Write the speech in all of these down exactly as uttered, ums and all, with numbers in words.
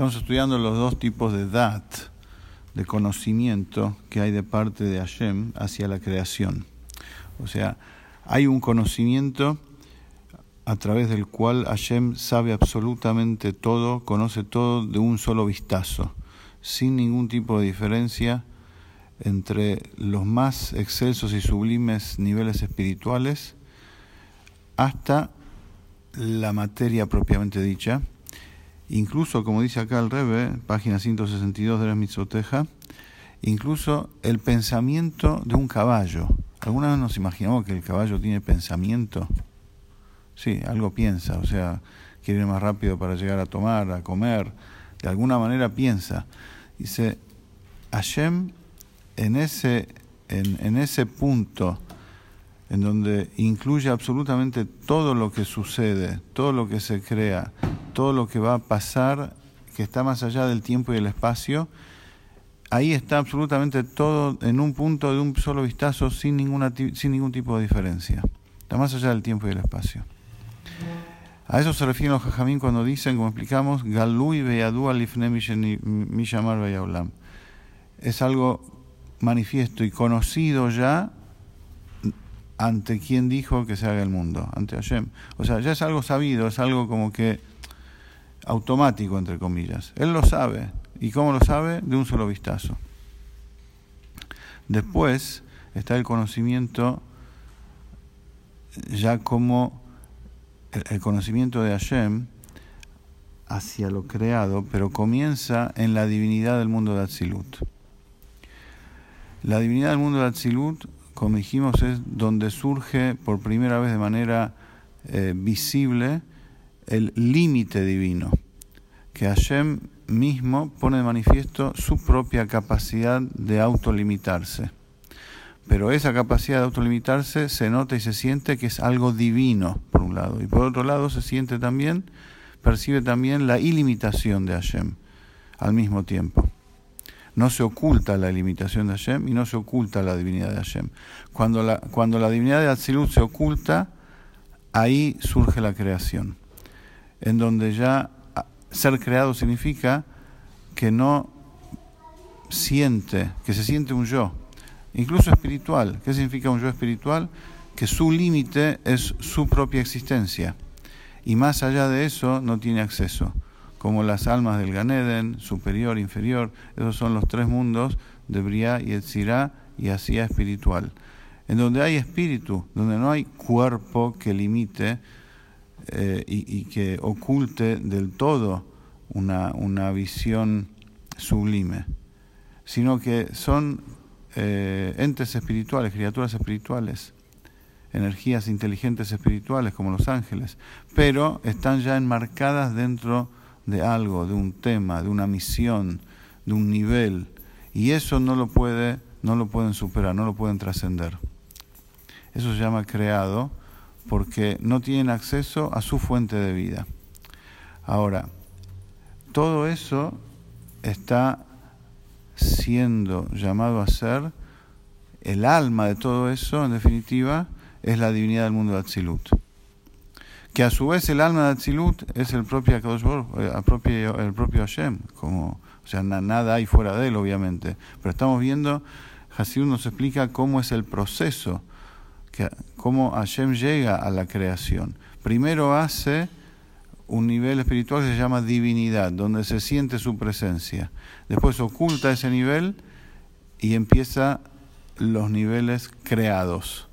Estamos estudiando los dos tipos de dat, de conocimiento que hay de parte de Hashem hacia la creación. O sea, hay un conocimiento a través del cual Hashem sabe absolutamente todo, conoce todo de un solo vistazo, sin ningún tipo de diferencia entre los más excelsos y sublimes niveles espirituales hasta la materia propiamente dicha. Incluso, como dice acá el Rebe, página ciento sesenta y dos de la Mitzvoteja, incluso el pensamiento de un caballo. ¿Alguna vez nos imaginamos que el caballo tiene pensamiento? Sí, algo piensa, o sea, quiere ir más rápido para llegar a tomar, a comer, de alguna manera piensa. Dice, Hashem, en ese, en, en ese punto, en donde incluye absolutamente todo lo que sucede, todo lo que se crea, todo lo que va a pasar, que está más allá del tiempo y el espacio, ahí está absolutamente todo en un punto de un solo vistazo, sin ninguna sin ningún tipo de diferencia. Está más allá del tiempo y el espacio. A eso se refieren los jajamín cuando dicen, como explicamos, Galui Beyadua Lifnei Mishamar Beyablam. Es algo manifiesto y conocido ya ante quien dijo que se haga el mundo, ante Hashem. O sea, ya es algo sabido, es algo como que automático, entre comillas. Él lo sabe. ¿Y cómo lo sabe? De un solo vistazo. Después está el conocimiento, ya como el conocimiento de Hashem hacia lo creado, pero comienza en la divinidad del mundo de Atzilut. La divinidad del mundo de Atzilut, como dijimos, es donde surge por primera vez de manera eh, visible el límite divino, que Hashem mismo pone de manifiesto su propia capacidad de autolimitarse. Pero esa capacidad de autolimitarse se nota y se siente que es algo divino, por un lado. Y por otro lado se siente también, percibe también la ilimitación de Hashem al mismo tiempo. No se oculta la ilimitación de Hashem y no se oculta la divinidad de Hashem. Cuando la, cuando la divinidad de Atzilut se oculta, ahí surge la creación, en donde ya ser creado significa que no siente, que se siente un yo, incluso espiritual. ¿Qué significa un yo espiritual? Que su límite es su propia existencia, y más allá de eso no tiene acceso, como las almas del Gan Eden, superior, inferior. Esos son los tres mundos de Briah, Yetzirah y Asia espiritual, en donde hay espíritu, donde no hay cuerpo que limite Eh, y, y que oculte del todo una, una visión sublime, sino que son eh, entes espirituales, criaturas espirituales, energías inteligentes espirituales como los ángeles, pero están ya enmarcadas dentro de algo, de un tema, de una misión, de un nivel, y eso no lo puede, no lo pueden superar, no lo pueden trascender. Eso se llama creado, porque no tienen acceso a su fuente de vida. Ahora, todo eso está siendo llamado a ser, el alma de todo eso, en definitiva, es la divinidad del mundo de Atzilut. Que a su vez el alma de Atzilut es el propio Akashbol, el propio, el propio Hashem, como, o sea, na, nada hay fuera de él, obviamente. Pero estamos viendo, Hasid nos explica cómo es el proceso, que, cómo Hashem llega a la creación. Primero hace un nivel espiritual que se llama divinidad, donde se siente su presencia. Después oculta ese nivel y empieza los niveles creados,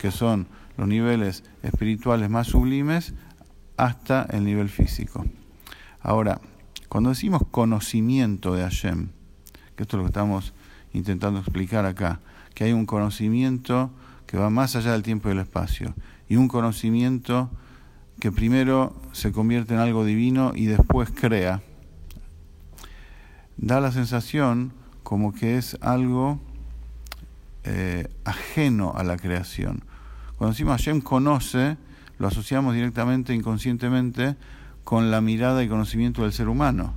que son los niveles espirituales más sublimes hasta el nivel físico. Ahora, cuando decimos conocimiento de Hashem, que esto es lo que estamos intentando explicar acá, que hay un conocimiento que va más allá del tiempo y del espacio, y un conocimiento que primero se convierte en algo divino y después crea, da la sensación como que es algo eh, ajeno a la creación. Cuando decimos Hashem conoce, lo asociamos directamente, inconscientemente, con la mirada y conocimiento del ser humano,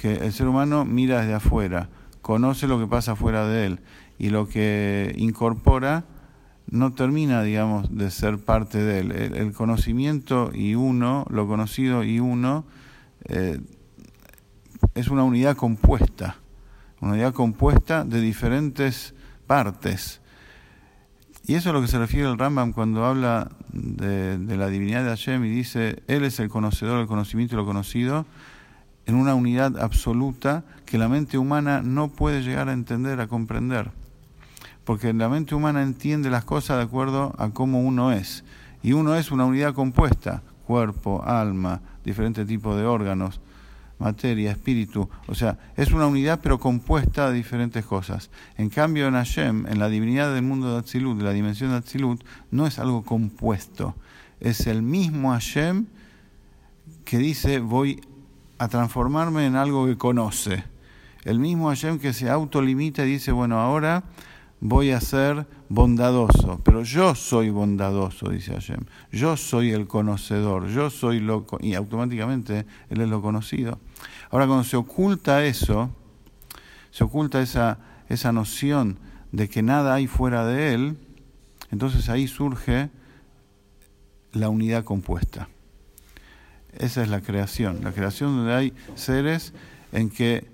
que el ser humano mira desde afuera, conoce lo que pasa afuera de él, y lo que incorpora no termina, digamos, de ser parte de él. El, el conocimiento y uno, lo conocido y uno, eh, es una unidad compuesta, una unidad compuesta de diferentes partes. Y eso es a lo que se refiere el Rambam cuando habla de, de la divinidad de Hashem y dice, Él es el conocedor, el conocimiento y lo conocido, en una unidad absoluta que la mente humana no puede llegar a entender, a comprender. Porque la mente humana entiende las cosas de acuerdo a cómo uno es. Y uno es una unidad compuesta, cuerpo, alma, diferentes tipos de órganos, materia, espíritu, o sea, es una unidad pero compuesta de diferentes cosas. En cambio en Hashem, en la divinidad del mundo de Atzilut, de la dimensión de Atzilut, no es algo compuesto, es el mismo Hashem que dice voy a transformarme en algo que conoce, el mismo Hashem que se autolimita y dice bueno ahora voy a ser bondadoso, pero yo soy bondadoso, dice Hashem, yo soy el conocedor, yo soy lo... y automáticamente Él es lo conocido. Ahora cuando se oculta eso, se oculta esa, esa noción de que nada hay fuera de Él, entonces ahí surge la unidad compuesta. Esa es la creación, la creación donde hay seres en que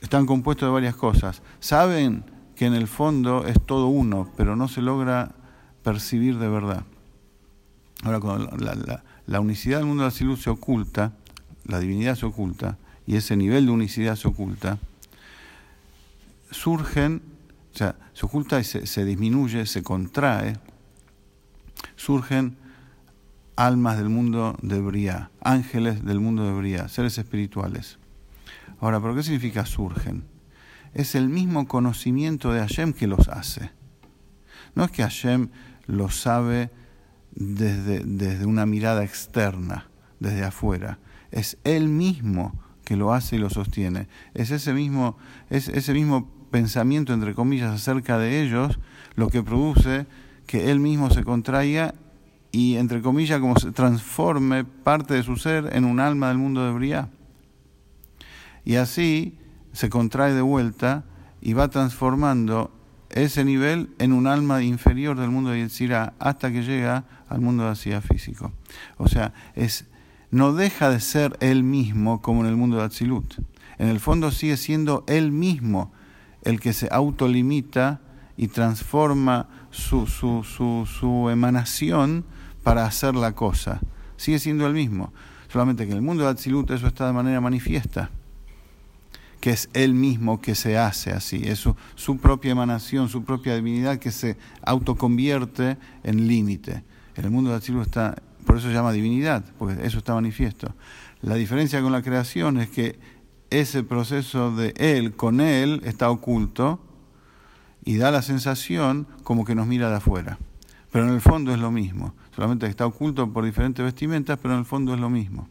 están compuestos de varias cosas, saben que en el fondo es todo uno, pero no se logra percibir de verdad. Ahora, cuando la, la, la unicidad del mundo de Atzilut se oculta, la divinidad se oculta, y ese nivel de unicidad se oculta, surgen, o sea, se oculta y se, se disminuye, se contrae, surgen almas del mundo de Briah, ángeles del mundo de Briah, seres espirituales. Ahora, ¿pero qué significa surgen? Es el mismo conocimiento de Hashem que los hace. No es que Hashem lo sabe desde, desde una mirada externa, desde afuera. Es Él mismo que lo hace y lo sostiene. Es ese mismo, es ese mismo pensamiento, entre comillas, acerca de ellos, lo que produce que Él mismo se contraiga y, entre comillas, como se transforme parte de su ser en un alma del mundo de Briah. Y así se contrae de vuelta y va transformando ese nivel en un alma inferior del mundo de Yetzirah hasta que llega al mundo de Asia físico. O sea, es, no deja de ser él mismo como en el mundo de Atzilut. En el fondo sigue siendo él mismo el que se autolimita y transforma su, su, su, su emanación para hacer la cosa. Sigue siendo el mismo, solamente que en el mundo de Atzilut eso está de manera manifiesta, que es él mismo que se hace así, es su, su propia emanación, su propia divinidad que se autoconvierte en límite. En el mundo de Atzilut está, por eso se llama divinidad, porque eso está manifiesto. La diferencia con la creación es que ese proceso de él con él está oculto y da la sensación como que nos mira de afuera. Pero en el fondo es lo mismo, solamente que está oculto por diferentes vestimentas, pero en el fondo es lo mismo.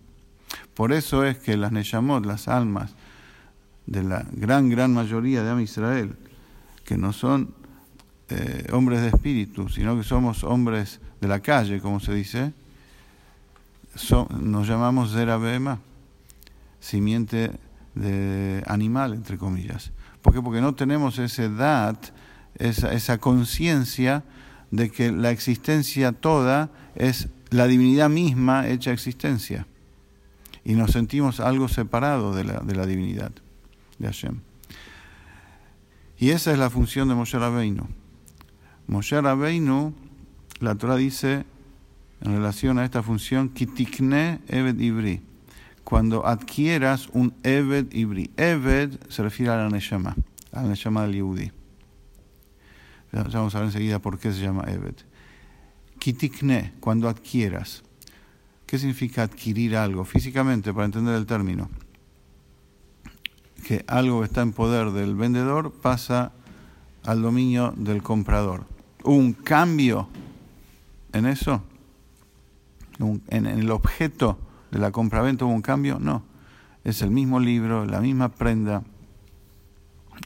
Por eso es que las Neshamot, las almas, de la gran, gran mayoría de Am Israel, que no son eh, hombres de espíritu, sino que somos hombres de la calle, como se dice, so, nos llamamos zera behema, simiente de animal, entre comillas. ¿Por qué? Porque no tenemos ese dat, esa, esa conciencia de que la existencia toda es la divinidad misma hecha existencia. Y nos sentimos algo separado de la, de la divinidad de Hashem. Y esa es la función de Moshe Aveinu. Moshe Aveinu, la Torah dice en relación a esta función, Kitikne Eved Ibri, cuando adquieras un Eved Ibri. Eved se refiere a la Neshama, a la Neshama del Yehudi. Ya vamos a ver enseguida por qué se llama Eved. Kitikne, cuando adquieras. ¿Qué significa adquirir algo? Físicamente, para entender el término, que algo que está en poder del vendedor pasa al dominio del comprador. ¿Hubo un cambio en eso? ¿En el objeto de la compraventa hubo un cambio? No. Es el mismo libro, la misma prenda,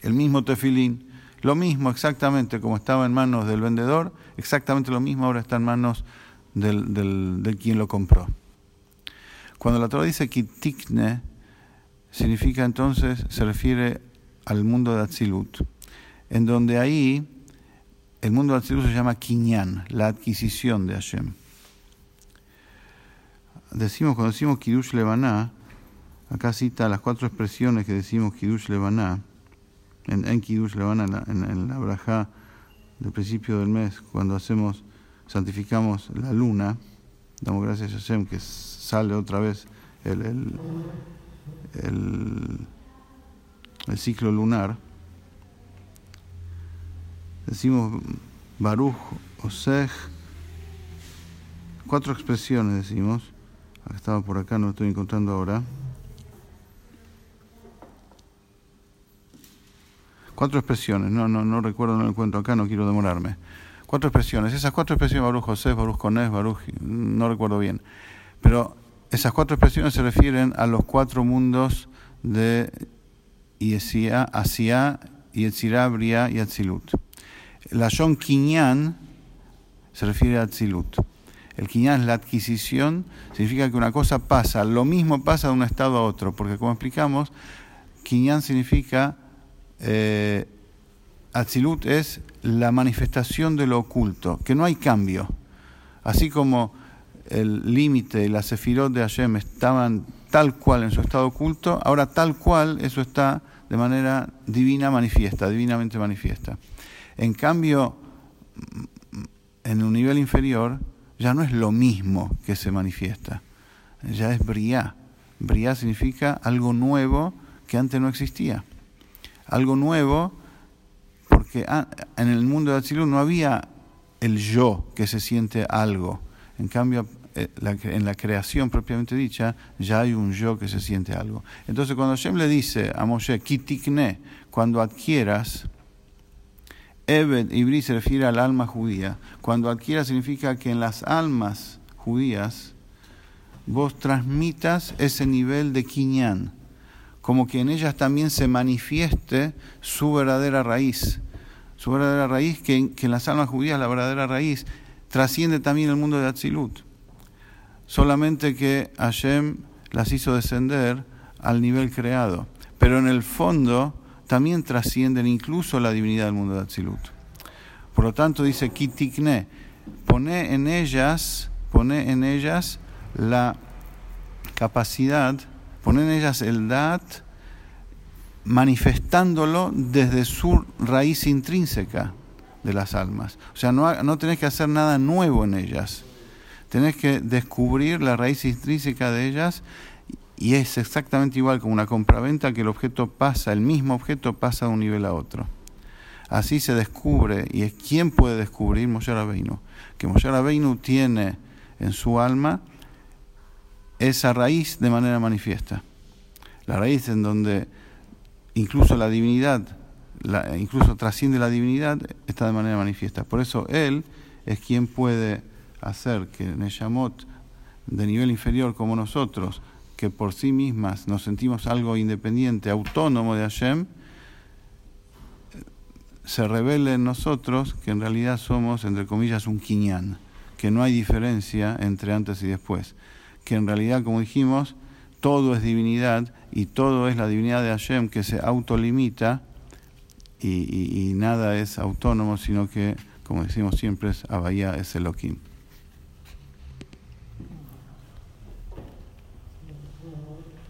el mismo tefilín, lo mismo exactamente como estaba en manos del vendedor, exactamente lo mismo ahora está en manos del, del, de quien lo compró. Cuando la Torah dice Kitikne, significa entonces, se refiere al mundo de Atzilut, en donde ahí el mundo de Atzilut se llama Kinyan, la adquisición de Hashem. Decimos, cuando decimos Kidush Levana, Acá cita las cuatro expresiones que decimos Kidush Levana, en, en Kidush Levana, en, en la Briah del principio del mes, cuando hacemos, santificamos la luna, damos gracias a Hashem que sale otra vez el, el, el, el ciclo lunar. Decimos Baruch Osej, cuatro expresiones decimos. Estaba por acá, no lo estoy encontrando ahora. Cuatro expresiones, no no no recuerdo, no lo encuentro acá, no quiero demorarme. Cuatro expresiones, esas cuatro expresiones, Baruch Osej, Baruch Cones, Baruch, no recuerdo bien. Pero esas cuatro expresiones se refieren a los cuatro mundos de Asia, Yetzirah, Briah y Atzilut. La Yon Kinan se refiere a Atzilut. El Kinyan es la adquisición, significa que una cosa pasa, lo mismo pasa de un estado a otro, porque como explicamos, Kinyan significa, eh, Atzilut es la manifestación de lo oculto, que no hay cambio. Así como el límite y la sefirot de Hashem estaban tal cual en su estado oculto, ahora tal cual eso está de manera divina manifiesta, divinamente manifiesta. En cambio, en un nivel inferior, ya no es lo mismo que se manifiesta, ya es Briah. Briah significa algo nuevo que antes no existía. Algo nuevo porque en el mundo de Atzilut no había el yo que se siente algo. En cambio, en la creación propiamente dicha, ya hay un yo que se siente algo. Entonces cuando Hashem le dice a Moshe, Kitikne, cuando adquieras, Eved Ibri se refiere al alma judía. Cuando adquiera significa que en las almas judías vos transmitas ese nivel de Kinyan, como que en ellas también se manifieste su verdadera raíz. Su verdadera raíz, que, que en las almas judías la verdadera raíz trasciende también el mundo de Atzilut. Solamente que Hashem las hizo descender al nivel creado. Pero en el fondo también trascienden incluso la divinidad del mundo de Atzilut. Por lo tanto dice Kitikne, pone en ellas, pone en ellas la capacidad, pone en ellas el dat, manifestándolo desde su raíz intrínseca de las almas. O sea, no, no tenés que hacer nada nuevo en ellas. Tenés que descubrir la raíz intrínseca de ellas. Y es exactamente igual como una compraventa que el objeto pasa, el mismo objeto pasa de un nivel a otro. Así se descubre, y es quien puede descubrir Moshe Aveinu, que Moshe Aveinu tiene en su alma esa raíz de manera manifiesta. La raíz en donde incluso la divinidad, la, incluso trasciende la divinidad, está de manera manifiesta. Por eso él es quien puede hacer que Neshamot de nivel inferior como nosotros, que por sí mismas nos sentimos algo independiente, autónomo de Hashem, se revele en nosotros que en realidad somos, entre comillas, un Kinyan, que no hay diferencia entre antes y después, que en realidad, como dijimos, todo es divinidad y todo es la divinidad de Hashem que se autolimita y, y, y nada es autónomo, sino que, como decimos siempre, es Abaya, es elokin.